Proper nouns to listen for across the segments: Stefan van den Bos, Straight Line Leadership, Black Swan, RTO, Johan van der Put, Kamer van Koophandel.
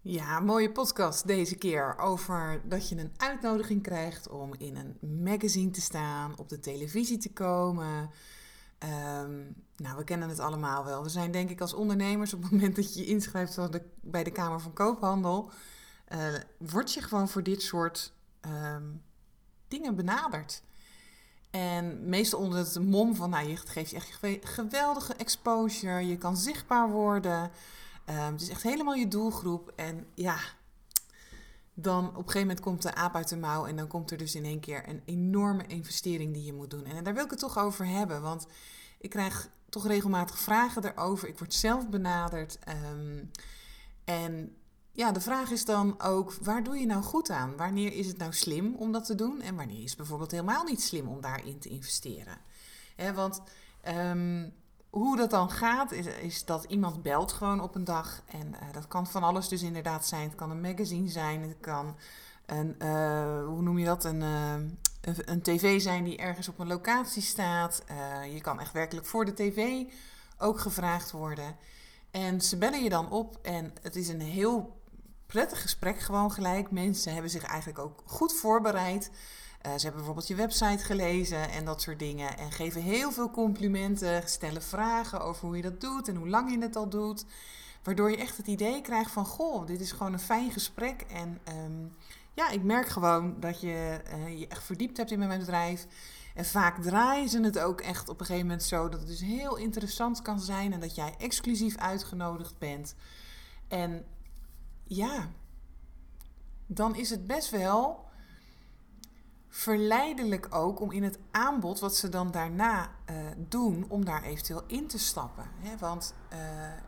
Ja, mooie podcast deze keer over dat je een uitnodiging krijgt om in een magazine te staan, op de televisie te komen. We kennen het allemaal wel. We zijn denk ik als ondernemers op het moment dat je je inschrijft bij de Kamer van Koophandel, word je gewoon voor dit soort dingen benaderd. En meestal onder het mom van, nou, je geeft je echt geweldige exposure, je kan zichtbaar worden. Het is echt helemaal je doelgroep. En ja, dan op een gegeven moment komt de aap uit de mouw en dan komt er dus in één keer een enorme investering die je moet doen. En daar wil ik het toch over hebben, want ik krijg toch regelmatig vragen daarover. Ik word zelf benaderd. En ja, de vraag is dan ook, waar doe je nou goed aan? Wanneer is het nou slim om dat te doen? En wanneer is het bijvoorbeeld helemaal niet slim om daarin te investeren? Hoe dat dan gaat, is dat iemand belt gewoon op een dag. En dat kan van alles dus inderdaad zijn. Het kan een magazine zijn. Het kan een tv zijn die ergens op een locatie staat. Je kan echt werkelijk voor de tv ook gevraagd worden. En ze bellen je dan op en het is een heel prettig gesprek gewoon gelijk. Mensen hebben zich eigenlijk ook goed voorbereid. Ze hebben bijvoorbeeld je website gelezen en dat soort dingen. En geven heel veel complimenten, stellen vragen over hoe je dat doet en hoe lang je het al doet. Waardoor je echt het idee krijgt van, goh, dit is gewoon een fijn gesprek. En ik merk gewoon dat je je echt verdiept hebt in mijn bedrijf. En vaak draaien ze het ook echt op een gegeven moment zo dat het dus heel interessant kan zijn. En dat jij exclusief uitgenodigd bent. En ja, dan is het best wel verleidelijk ook om in het aanbod wat ze dan daarna doen, om daar eventueel in te stappen. Want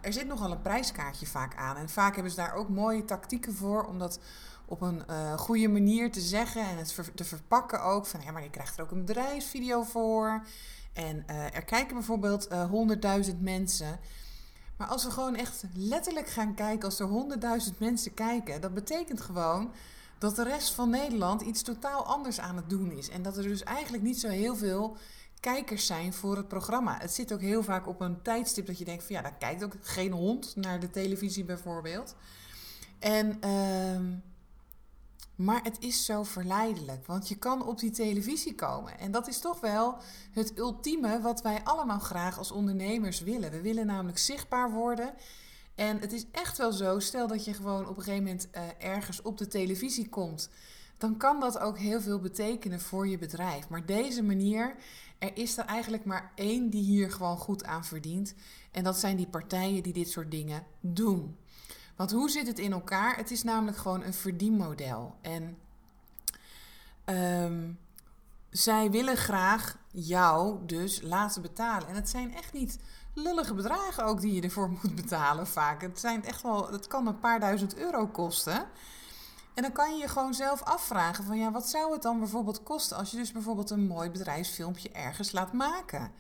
er zit nogal een prijskaartje vaak aan. En vaak hebben ze daar ook mooie tactieken voor om dat op een goede manier te zeggen en het te verpakken ook. Van ja, maar je krijgt er ook een bedrijfsvideo voor. En er kijken bijvoorbeeld 100.000 mensen. Maar als we gewoon echt letterlijk gaan kijken, als er 100.000 mensen kijken, dat betekent gewoon dat de rest van Nederland iets totaal anders aan het doen is. En dat er dus eigenlijk niet zo heel veel kijkers zijn voor het programma. Het zit ook heel vaak op een tijdstip dat je denkt van ja, daar kijkt ook geen hond naar de televisie bijvoorbeeld. En maar het is zo verleidelijk, want je kan op die televisie komen. En dat is toch wel het ultieme wat wij allemaal graag als ondernemers willen. We willen namelijk zichtbaar worden. En het is echt wel zo, stel dat je gewoon op een gegeven moment ergens op de televisie komt, dan kan dat ook heel veel betekenen voor je bedrijf. Maar deze manier, er is er eigenlijk maar één die hier gewoon goed aan verdient. En dat zijn die partijen die dit soort dingen doen. Want hoe zit het in elkaar? Het is namelijk gewoon een verdienmodel. En zij willen graag jou dus laten betalen. En het zijn echt niet lullige bedragen ook die je ervoor moet betalen vaak. Het kan een paar duizend euro kosten. En dan kan je je gewoon zelf afvragen van ja, wat zou het dan bijvoorbeeld kosten als je dus bijvoorbeeld een mooi bedrijfsfilmpje ergens laat maken?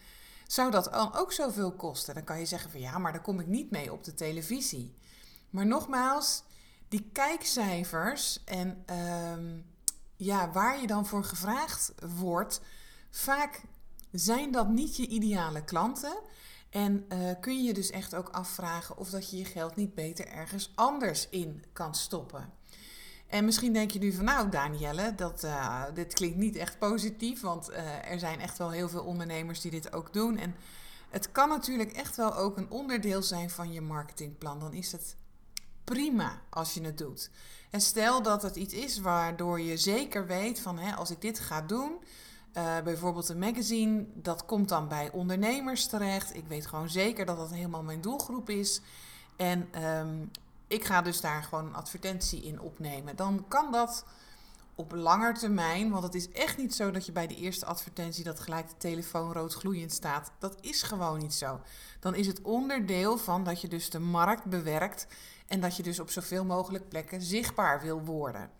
Zou dat dan ook zoveel kosten? Dan kan je zeggen van ja, maar daar kom ik niet mee op de televisie. Maar nogmaals, die kijkcijfers en waar je dan voor gevraagd wordt, vaak zijn dat niet je ideale klanten. En kun je je dus echt ook afvragen of dat je je geld niet beter ergens anders in kan stoppen. En misschien denk je nu van nou Daniëlle, dit klinkt niet echt positief, want er zijn echt wel heel veel ondernemers die dit ook doen. En het kan natuurlijk echt wel ook een onderdeel zijn van je marketingplan. Dan is het prima als je het doet. En stel dat het iets is waardoor je zeker weet van hè, als ik dit ga doen, bijvoorbeeld een magazine, dat komt dan bij ondernemers terecht. Ik weet gewoon zeker dat dat helemaal mijn doelgroep is. En ik ga dus daar gewoon een advertentie in opnemen. Dan kan dat op langer termijn, want het is echt niet zo dat je bij de eerste advertentie dat gelijk de telefoon rood gloeiend staat. Dat is gewoon niet zo. Dan is het onderdeel van dat je dus de markt bewerkt en dat je dus op zoveel mogelijk plekken zichtbaar wil worden.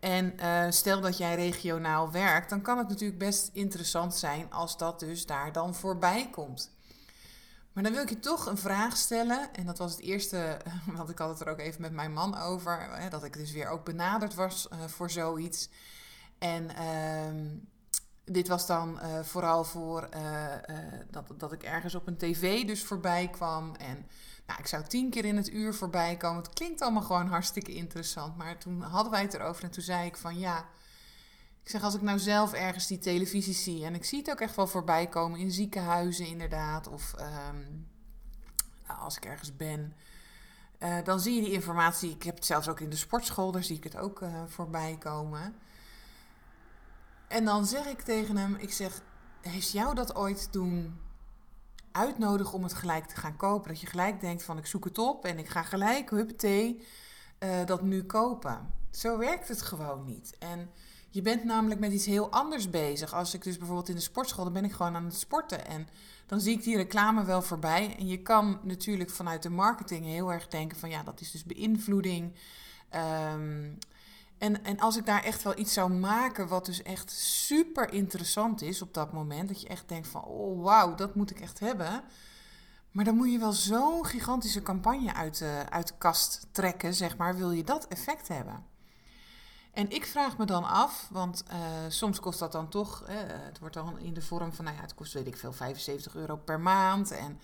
En stel dat jij regionaal werkt, dan kan het natuurlijk best interessant zijn als dat dus daar dan voorbij komt. Maar dan wil ik je toch een vraag stellen. En dat was het eerste, want ik had het er ook even met mijn man over. Hè, dat ik dus weer ook benaderd was voor zoiets. En dit was dan vooral voor dat ik ergens op een tv dus voorbij kwam. En nou, ik zou 10 keer in het uur voorbij komen. Het klinkt allemaal gewoon hartstikke interessant. Maar toen hadden wij het erover en toen zei ik van ja... Ik zeg, als ik nou zelf ergens die televisie zie... en ik zie het ook echt wel voorbij komen in ziekenhuizen inderdaad... of als ik ergens ben... dan zie je die informatie... Ik heb het zelfs ook in de sportschool, daar zie ik het ook voorbij komen. En dan zeg ik tegen hem... Ik zeg, heeft jou dat ooit toen uitnodigd om het gelijk te gaan kopen? Dat je gelijk denkt van, ik zoek het op... en ik ga gelijk, huppatee, dat nu kopen. Zo werkt het gewoon niet. En... Je bent namelijk met iets heel anders bezig. Als ik dus bijvoorbeeld in de sportschool, dan ben ik gewoon aan het sporten. En dan zie ik die reclame wel voorbij. En je kan natuurlijk vanuit de marketing heel erg denken van... ja, dat is dus beïnvloeding. En als ik daar echt wel iets zou maken wat dus echt super interessant is op dat moment... dat je echt denkt van, oh wauw, dat moet ik echt hebben. Maar dan moet je wel zo'n gigantische campagne uit de kast trekken, zeg maar. Wil je dat effect hebben? En ik vraag me dan af, want soms kost dat dan toch... het wordt dan in de vorm van, nou ja, het kost weet ik veel, €75 per maand. En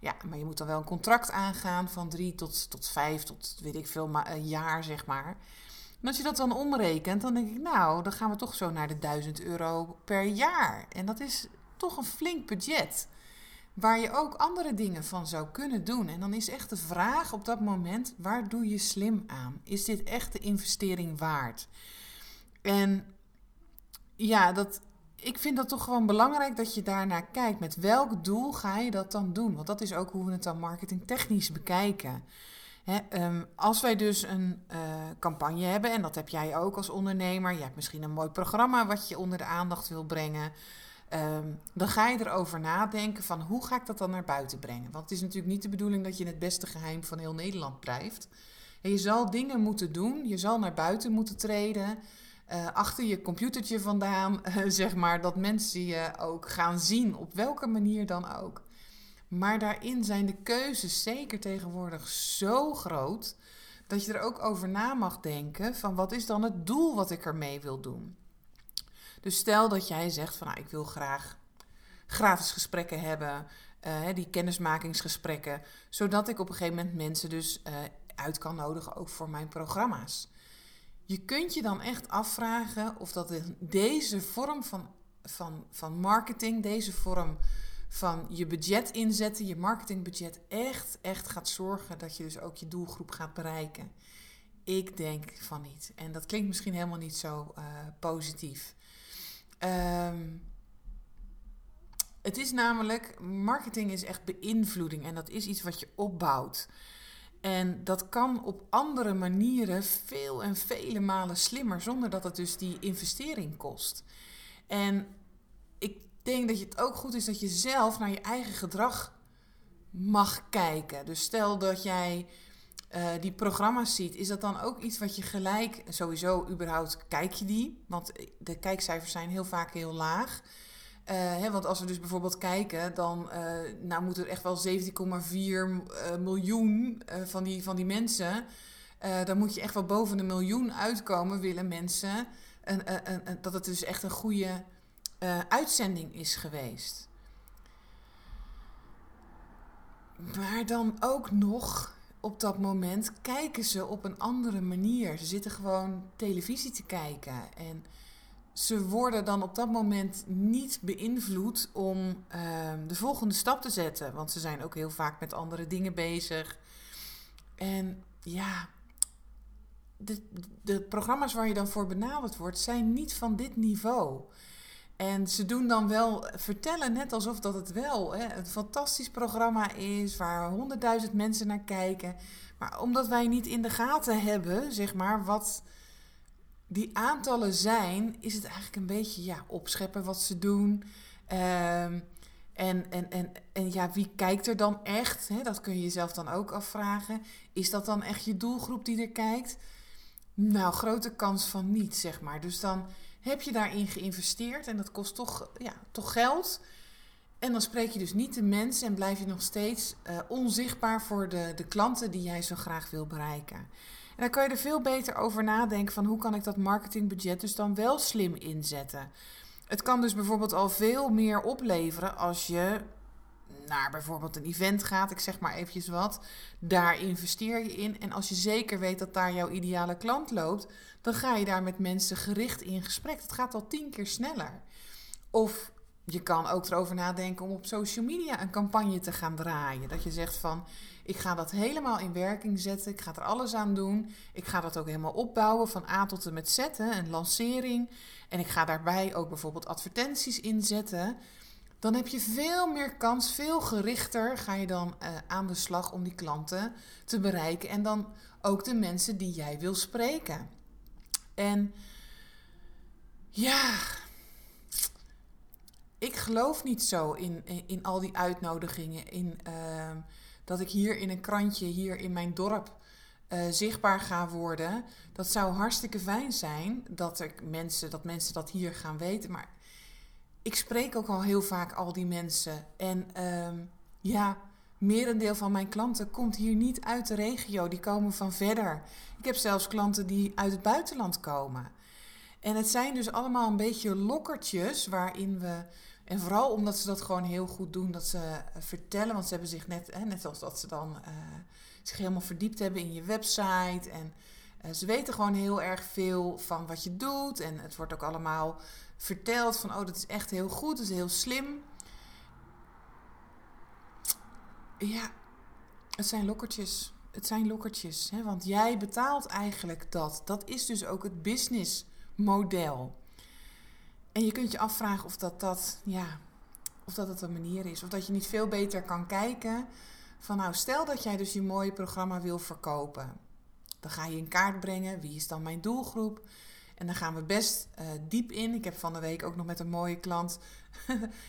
ja, maar je moet dan wel een contract aangaan van 3 tot 5 tot weet ik veel jaar, zeg maar. En als je dat dan omrekent, dan denk ik, nou, dan gaan we toch zo naar de €1000 per jaar. En dat is toch een flink budget, waar je ook andere dingen van zou kunnen doen. En dan is echt de vraag op dat moment, waar doe je slim aan? Is dit echt de investering waard? En ja, ik vind dat toch gewoon belangrijk dat je daarnaar kijkt. Met welk doel ga je dat dan doen? Want dat is ook hoe we het dan marketingtechnisch bekijken. Als wij dus een campagne hebben, en dat heb jij ook als ondernemer. Je hebt misschien een mooi programma wat je onder de aandacht wil brengen. Dan ga je erover nadenken van hoe ga ik dat dan naar buiten brengen. Want het is natuurlijk niet de bedoeling dat je het beste geheim van heel Nederland blijft. En je zal dingen moeten doen, je zal naar buiten moeten treden. Achter je computertje vandaan, zeg maar, dat mensen je ook gaan zien. Op welke manier dan ook. Maar daarin zijn de keuzes zeker tegenwoordig zo groot... dat je er ook over na mag denken van wat is dan het doel wat ik ermee wil doen. Dus stel dat jij zegt van nou, ik wil graag gratis gesprekken hebben, die kennismakingsgesprekken, zodat ik op een gegeven moment mensen dus uit kan nodigen ook voor mijn programma's. Je kunt je dan echt afvragen of dat deze vorm van marketing, deze vorm van je budget inzetten, je marketingbudget echt gaat zorgen dat je dus ook je doelgroep gaat bereiken. Ik denk van niet. En dat klinkt misschien helemaal niet zo positief. Het is namelijk, marketing is echt beïnvloeding en dat is iets wat je opbouwt. En dat kan op andere manieren veel en vele malen slimmer, zonder dat het dus die investering kost. En ik denk dat het ook goed is dat je zelf naar je eigen gedrag mag kijken. Dus stel dat jij... die programma's ziet, is dat dan ook iets wat je gelijk... Sowieso, überhaupt, kijk je die? Want de kijkcijfers zijn heel vaak heel laag. Want als we dus bijvoorbeeld kijken... dan moet er echt wel 17,4 miljoen van die mensen... Dan moet je echt wel boven de 1 miljoen uitkomen... willen mensen dat het dus echt een goede uitzending is geweest. Maar dan ook nog... Op dat moment kijken ze op een andere manier. Ze zitten gewoon televisie te kijken. En ze worden dan op dat moment niet beïnvloed om de volgende stap te zetten. Want ze zijn ook heel vaak met andere dingen bezig. En ja, de programma's waar je dan voor benaderd wordt zijn niet van dit niveau. En ze doen dan wel vertellen, net alsof dat het wel een fantastisch programma is... waar 100.000 mensen naar kijken. Maar omdat wij niet in de gaten hebben, zeg maar, wat die aantallen zijn, is het eigenlijk een beetje opscheppen wat ze doen. Wie kijkt er dan echt? Hè? Dat kun je jezelf dan ook afvragen. Is dat dan echt je doelgroep die er kijkt? Nou, grote kans van niet, zeg maar. Dus dan heb je daarin geïnvesteerd en dat kost toch geld. En dan spreek je dus niet de mensen en blijf je nog steeds onzichtbaar voor de klanten die jij zo graag wil bereiken. En dan kan je er veel beter over nadenken van hoe kan ik dat marketingbudget dus dan wel slim inzetten. Het kan dus bijvoorbeeld al veel meer opleveren als je naar bijvoorbeeld een event gaat, ik zeg maar eventjes wat, daar investeer je in. En als je zeker weet dat daar jouw ideale klant loopt, dan ga je daar met mensen gericht in gesprek. Het gaat al 10 keer sneller. Of je kan ook erover nadenken om op social media een campagne te gaan draaien. Dat je zegt van, ik ga dat helemaal in werking zetten, ik ga er alles aan doen. Ik ga dat ook helemaal opbouwen van A tot en met Z, een lancering. En ik ga daarbij ook bijvoorbeeld advertenties inzetten. Dan heb je veel meer kans, veel gerichter ga je dan aan de slag om die klanten te bereiken. En dan ook de mensen die jij wil spreken. En ja, ik geloof niet zo in al die uitnodigingen. Dat ik hier in een krantje, hier in mijn dorp zichtbaar ga worden. Dat zou hartstikke fijn zijn dat mensen dat hier gaan weten. Maar ik spreek ook al heel vaak al die mensen. En merendeel van mijn klanten komt hier niet uit de regio. Die komen van verder. Ik heb zelfs klanten die uit het buitenland komen. En het zijn dus allemaal een beetje lokkertjes waarin we... En vooral omdat ze dat gewoon heel goed doen, dat ze vertellen. Want ze hebben zich net als dat ze dan zich helemaal verdiept hebben in je website. En ze weten gewoon heel erg veel van wat je doet. En het wordt ook allemaal verteld van, dat is echt heel goed, dat is heel slim. Ja, het zijn lokkertjes. Het zijn lokkertjes, hè? Want jij betaalt eigenlijk dat. Dat is dus ook het businessmodel. En je kunt je afvragen of dat een manier is. Of dat je niet veel beter kan kijken van, stel dat jij dus je mooie programma wil verkopen. Dan ga je in kaart brengen, wie is dan mijn doelgroep? En dan gaan we best diep in. Ik heb van de week ook nog met een mooie klant.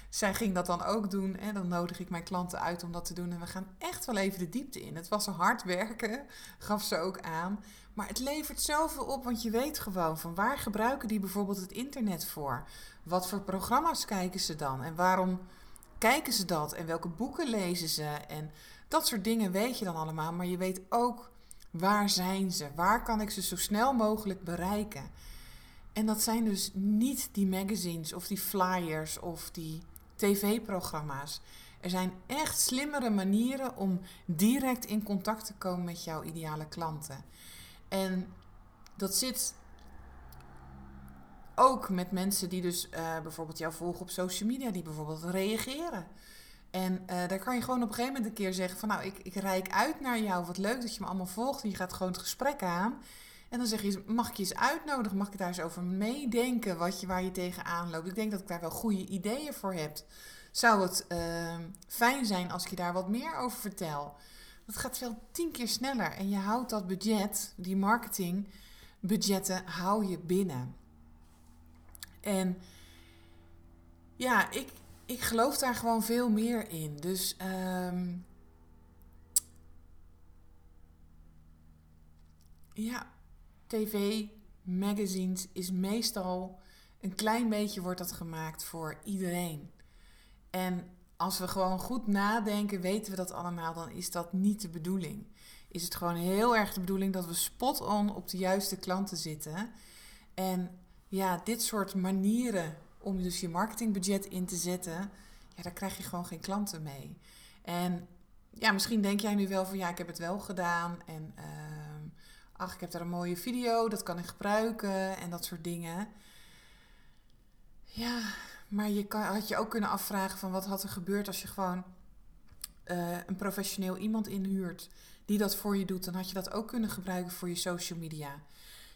Zij ging dat dan ook doen. En dan nodig ik mijn klanten uit om dat te doen. En we gaan echt wel even de diepte in. Het was hard werken, gaf ze ook aan. Maar het levert zoveel op, want je weet gewoon van waar gebruiken die bijvoorbeeld het internet voor? Wat voor programma's kijken ze dan? En waarom kijken ze dat? En welke boeken lezen ze? En dat soort dingen weet je dan allemaal. Maar je weet ook, waar zijn ze? Waar kan ik ze zo snel mogelijk bereiken? En dat zijn dus niet die magazines of die flyers of die tv-programma's. Er zijn echt slimmere manieren om direct in contact te komen met jouw ideale klanten. En dat zit ook met mensen die dus bijvoorbeeld jou volgen op social media, die bijvoorbeeld reageren. En daar kan je gewoon op een gegeven moment een keer zeggen van ik reik uit naar jou, wat leuk dat je me allemaal volgt. En je gaat gewoon het gesprek aan. En dan zeg je, mag ik je eens uitnodigen? Mag ik daar eens over meedenken waar je tegenaan loopt? Ik denk dat ik daar wel goede ideeën voor heb. Zou het fijn zijn als ik je daar wat meer over vertel? Dat gaat wel 10 keer sneller. En je houdt dat budget, die marketingbudgetten, hou je binnen. En ja, ik geloof daar gewoon veel meer in. Dus tv, magazines is meestal een klein beetje wordt dat gemaakt voor iedereen. En als we gewoon goed nadenken, weten we dat allemaal, dan is dat niet de bedoeling. Is het gewoon heel erg de bedoeling dat we spot on op de juiste klanten zitten. En ja, dit soort manieren om dus je marketingbudget in te zetten, daar krijg je gewoon geen klanten mee. En ja, misschien denk jij nu wel van, ik heb het wel gedaan en ik heb daar een mooie video, dat kan ik gebruiken en dat soort dingen. Ja, maar had je ook kunnen afvragen van wat had er gebeurd als je gewoon een professioneel iemand inhuurt die dat voor je doet. Dan had je dat ook kunnen gebruiken voor je social media.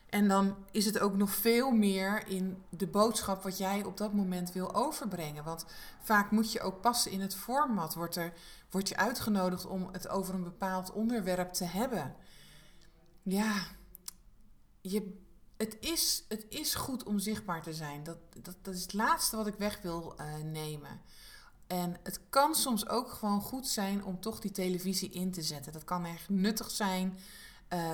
En dan is het ook nog veel meer in de boodschap wat jij op dat moment wil overbrengen. Want vaak moet je ook passen in het format. Word je uitgenodigd om het over een bepaald onderwerp te hebben. Ja, je Het is goed om zichtbaar te zijn. Dat is het laatste wat ik weg wil nemen. En het kan soms ook gewoon goed zijn om toch die televisie in te zetten. Dat kan echt nuttig zijn.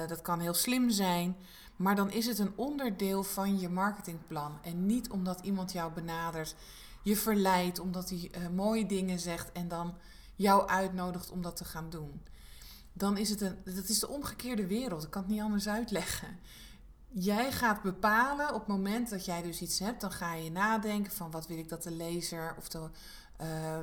Dat kan heel slim zijn. Maar dan is het een onderdeel van je marketingplan. En niet omdat iemand jou benadert, je verleidt, omdat hij mooie dingen zegt en dan jou uitnodigt om dat te gaan doen. Dan is het dat is de omgekeerde wereld. Ik kan het niet anders uitleggen. Jij gaat bepalen op het moment dat jij dus iets hebt, dan ga je nadenken van wat wil ik dat de lezer of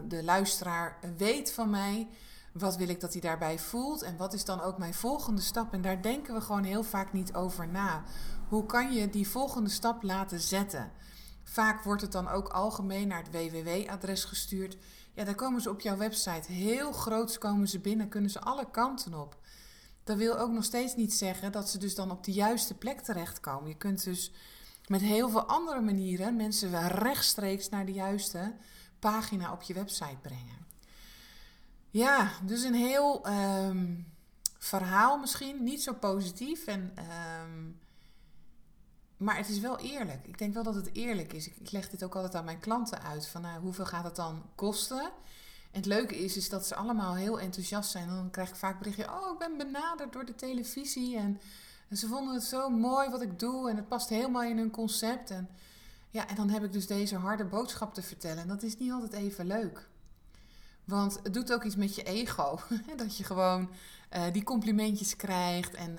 de luisteraar weet van mij. Wat wil ik dat hij daarbij voelt en wat is dan ook mijn volgende stap? En daar denken we gewoon heel vaak niet over na. Hoe kan je die volgende stap laten zetten? Vaak wordt het dan ook algemeen naar het www-adres gestuurd. Ja, daar komen ze op jouw website. Heel groots komen ze binnen, kunnen ze alle kanten op. Dat wil ook nog steeds niet zeggen dat ze dus dan op de juiste plek terechtkomen. Je kunt dus met heel veel andere manieren mensen rechtstreeks naar de juiste pagina op je website brengen. Ja, dus een heel verhaal misschien, niet zo positief. Maar het is wel eerlijk. Ik denk wel dat het eerlijk is. Ik leg dit ook altijd aan mijn klanten uit. Van hoeveel gaat het dan kosten? En het leuke is dat ze allemaal heel enthousiast zijn. En dan krijg ik vaak berichtje, ik ben benaderd door de televisie. En ze vonden het zo mooi wat ik doe. En het past helemaal in hun concept. En dan heb ik dus deze harde boodschap te vertellen. En dat is niet altijd even leuk. Want het doet ook iets met je ego. Dat je gewoon die complimentjes krijgt. En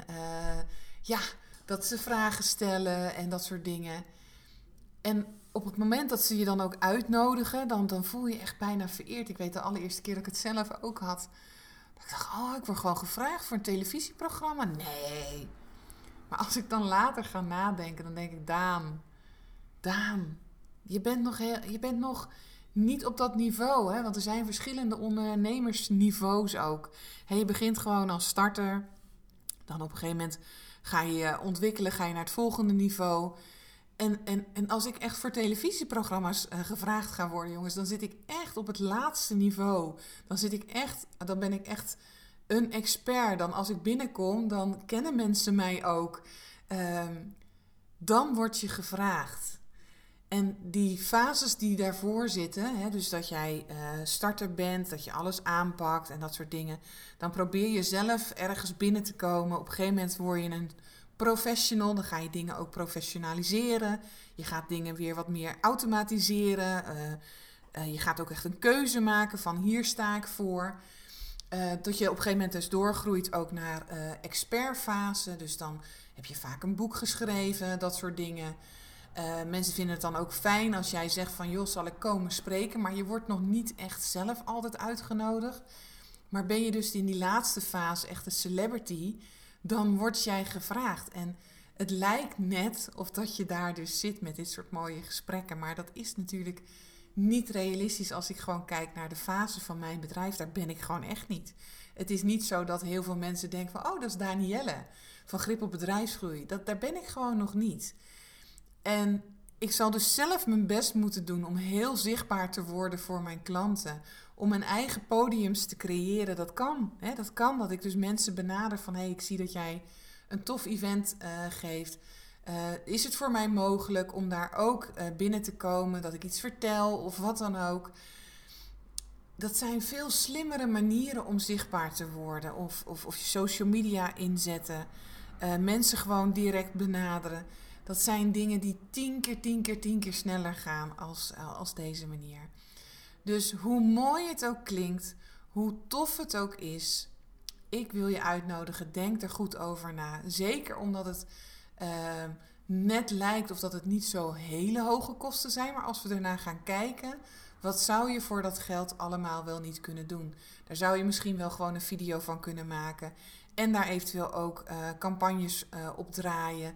dat ze vragen stellen en dat soort dingen. En op het moment dat ze je dan ook uitnodigen, dan voel je echt bijna vereerd. Ik weet de allereerste keer dat ik het zelf ook had. Dat ik dacht, ik word gewoon gevraagd voor een televisieprogramma. Nee. Maar als ik dan later ga nadenken, dan denk ik, Daan, je bent nog niet op dat niveau, hè? Want er zijn verschillende ondernemersniveaus ook. Je begint gewoon als starter. Dan op een gegeven moment ga je ontwikkelen, ga je naar het volgende niveau. En als ik echt voor televisieprogramma's gevraagd ga worden, jongens, dan zit ik echt op het laatste niveau. Dan ben ik echt een expert. Dan als ik binnenkom, dan kennen mensen mij ook. Dan word je gevraagd. En die fases die daarvoor zitten, dus dat jij starter bent, dat je alles aanpakt en dat soort dingen. Dan probeer je zelf ergens binnen te komen. Op een gegeven moment word je een professional, dan ga je dingen ook professionaliseren. Je gaat dingen weer wat meer automatiseren. Je gaat ook echt een keuze maken van hier sta ik voor. Tot je op een gegeven moment dus doorgroeit ook naar expertfase. Dus dan heb je vaak een boek geschreven, dat soort dingen. Mensen vinden het dan ook fijn als jij zegt van joh, zal ik komen spreken? Maar je wordt nog niet echt zelf altijd uitgenodigd. Maar ben je dus in die laatste fase echt een celebrity, dan word jij gevraagd. En het lijkt net of dat je daar dus zit met dit soort mooie gesprekken. Maar dat is natuurlijk niet realistisch als ik gewoon kijk naar de fase van mijn bedrijf. Daar ben ik gewoon echt niet. Het is niet zo dat heel veel mensen denken van dat is Daniëlle van Grip op Bedrijfsgroei. Daar ben ik gewoon nog niet. En ik zal dus zelf mijn best moeten doen om heel zichtbaar te worden voor mijn klanten. Om mijn eigen podiums te creëren. Dat kan. Hè? Dat kan dat ik dus mensen benader van ik zie dat jij een tof event geeft. Is het voor mij mogelijk om daar ook binnen te komen? Dat ik iets vertel of wat dan ook. Dat zijn veel slimmere manieren om zichtbaar te worden. Of je social media inzetten. Mensen gewoon direct benaderen. Dat zijn dingen die 10 keer sneller gaan als deze manier. Dus hoe mooi het ook klinkt, hoe tof het ook is, ik wil je uitnodigen. Denk er goed over na. Zeker omdat het net lijkt of dat het niet zo hele hoge kosten zijn. Maar als we daarna gaan kijken, wat zou je voor dat geld allemaal wel niet kunnen doen? Daar zou je misschien wel gewoon een video van kunnen maken. En daar eventueel ook campagnes op draaien.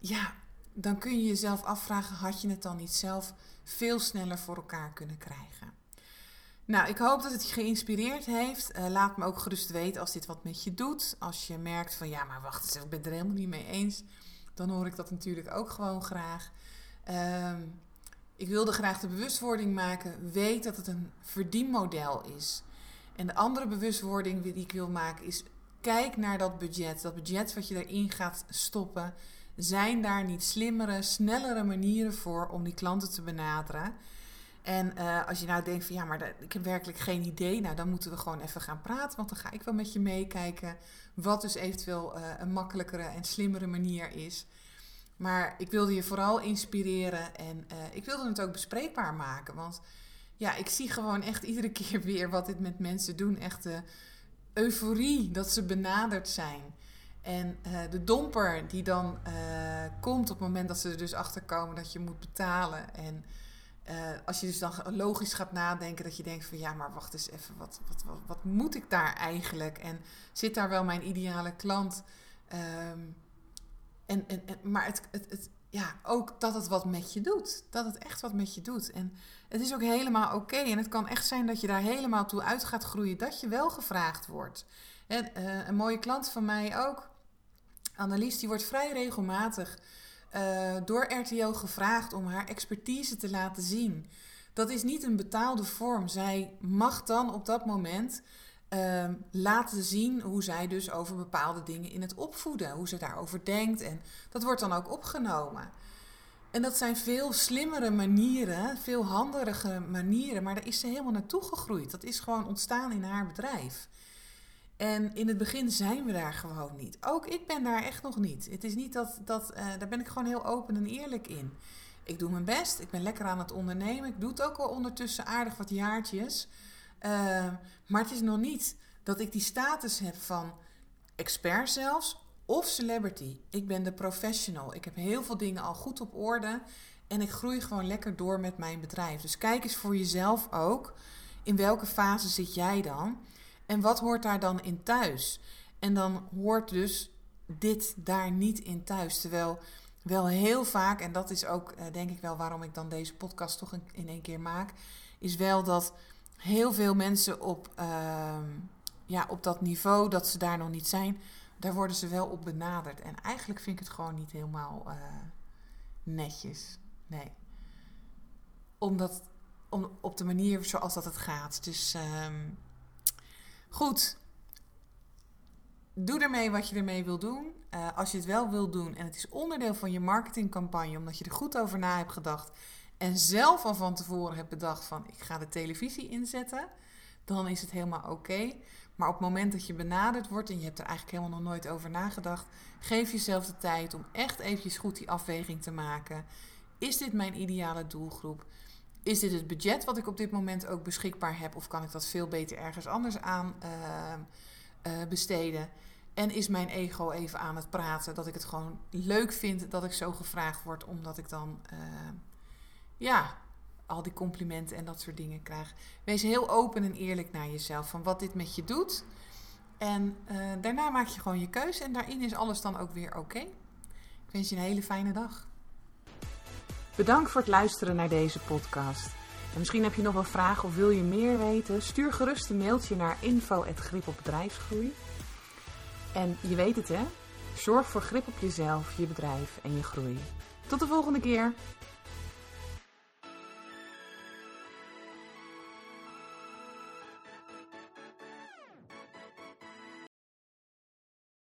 Ja, dan kun je jezelf afvragen, had je het dan niet zelf veel sneller voor elkaar kunnen krijgen? Nou, ik hoop dat het je geïnspireerd heeft. Laat me ook gerust weten als dit wat met je doet. Als je merkt van, ja, maar wacht, ik ben er helemaal niet mee eens. Dan hoor ik dat natuurlijk ook gewoon graag. Ik wilde graag de bewustwording maken. Weet dat het een verdienmodel is. En de andere bewustwording die ik wil maken is, kijk naar dat budget. Dat budget wat je erin gaat stoppen. zijn daar niet slimmere, snellere manieren voor om die klanten te benaderen? En als je nou denkt van ja, maar ik heb werkelijk geen idee. Nou, dan moeten we gewoon even gaan praten. Want dan ga ik wel met je meekijken wat dus eventueel een makkelijkere en slimmere manier is. Maar ik wilde je vooral inspireren en ik wilde het ook bespreekbaar maken. Want ja, ik zie gewoon echt iedere keer weer wat dit met mensen doen. Echt de euforie dat ze benaderd zijn. En de domper die dan komt op het moment dat ze er dus achter komen dat je moet betalen. En als je dus dan logisch gaat nadenken dat je denkt van ja, maar wacht eens even, wat moet ik daar eigenlijk? En zit daar wel mijn ideale klant? Maar ja, ook dat het wat met je doet. Dat het echt wat met je doet. En het is ook helemaal oké. En het kan echt zijn dat je daar helemaal toe uit gaat groeien. Dat je wel gevraagd wordt. En een mooie klant van mij ook. Annelies, die wordt vrij regelmatig door RTO gevraagd om haar expertise te laten zien. Dat is niet een betaalde vorm. Zij mag dan op dat moment laten zien hoe zij dus over bepaalde dingen in het opvoeden, hoe ze daarover denkt. En dat wordt dan ook opgenomen. En dat zijn veel slimmere manieren, veel handigere manieren, maar daar is ze helemaal naartoe gegroeid. Dat is gewoon ontstaan in haar bedrijf. En in het begin zijn we daar gewoon niet. Ook ik ben daar echt nog niet. Het is niet daar ben ik gewoon heel open en eerlijk in. Ik doe mijn best, ik ben lekker aan het ondernemen. Ik doe het ook al ondertussen aardig wat jaartjes. Maar het is nog niet dat ik die status heb van expert zelfs of celebrity. Ik ben de professional. Ik heb heel veel dingen al goed op orde. En ik groei gewoon lekker door met mijn bedrijf. Dus kijk eens voor jezelf ook. In welke fase zit jij dan? En wat hoort daar dan in thuis? En dan hoort dus dit daar niet in thuis. Terwijl wel heel vaak, en dat is ook denk ik wel waarom ik dan deze podcast toch in één keer maak, is wel dat heel veel mensen op dat niveau dat ze daar nog niet zijn, daar worden ze wel op benaderd. En eigenlijk vind ik het gewoon niet helemaal netjes. Nee. Op de manier zoals dat het gaat. Dus goed, doe ermee wat je ermee wil doen. Als je het wel wil doen en het is onderdeel van je marketingcampagne, omdat je er goed over na hebt gedacht en zelf al van tevoren hebt bedacht van ik ga de televisie inzetten, dan is het helemaal oké. Maar op het moment dat je benaderd wordt en je hebt er eigenlijk helemaal nog nooit over nagedacht, geef jezelf de tijd om echt eventjes goed die afweging te maken. Is dit mijn ideale doelgroep? Is dit het budget wat ik op dit moment ook beschikbaar heb? Of kan ik dat veel beter ergens anders aan besteden? En is mijn ego even aan het praten? Dat ik het gewoon leuk vind dat ik zo gevraagd word. Omdat ik dan al die complimenten en dat soort dingen krijg. Wees heel open en eerlijk naar jezelf. Van wat dit met je doet. En daarna maak je gewoon je keuze. En daarin is alles dan ook weer oké. Ik wens je een hele fijne dag. Bedankt voor het luisteren naar deze podcast. En misschien heb je nog een vraag of wil je meer weten? Stuur gerust een mailtje naar info@gripopbedrijfsgroei. En je weet het hè? Zorg voor grip op jezelf, je bedrijf en je groei. Tot de volgende keer!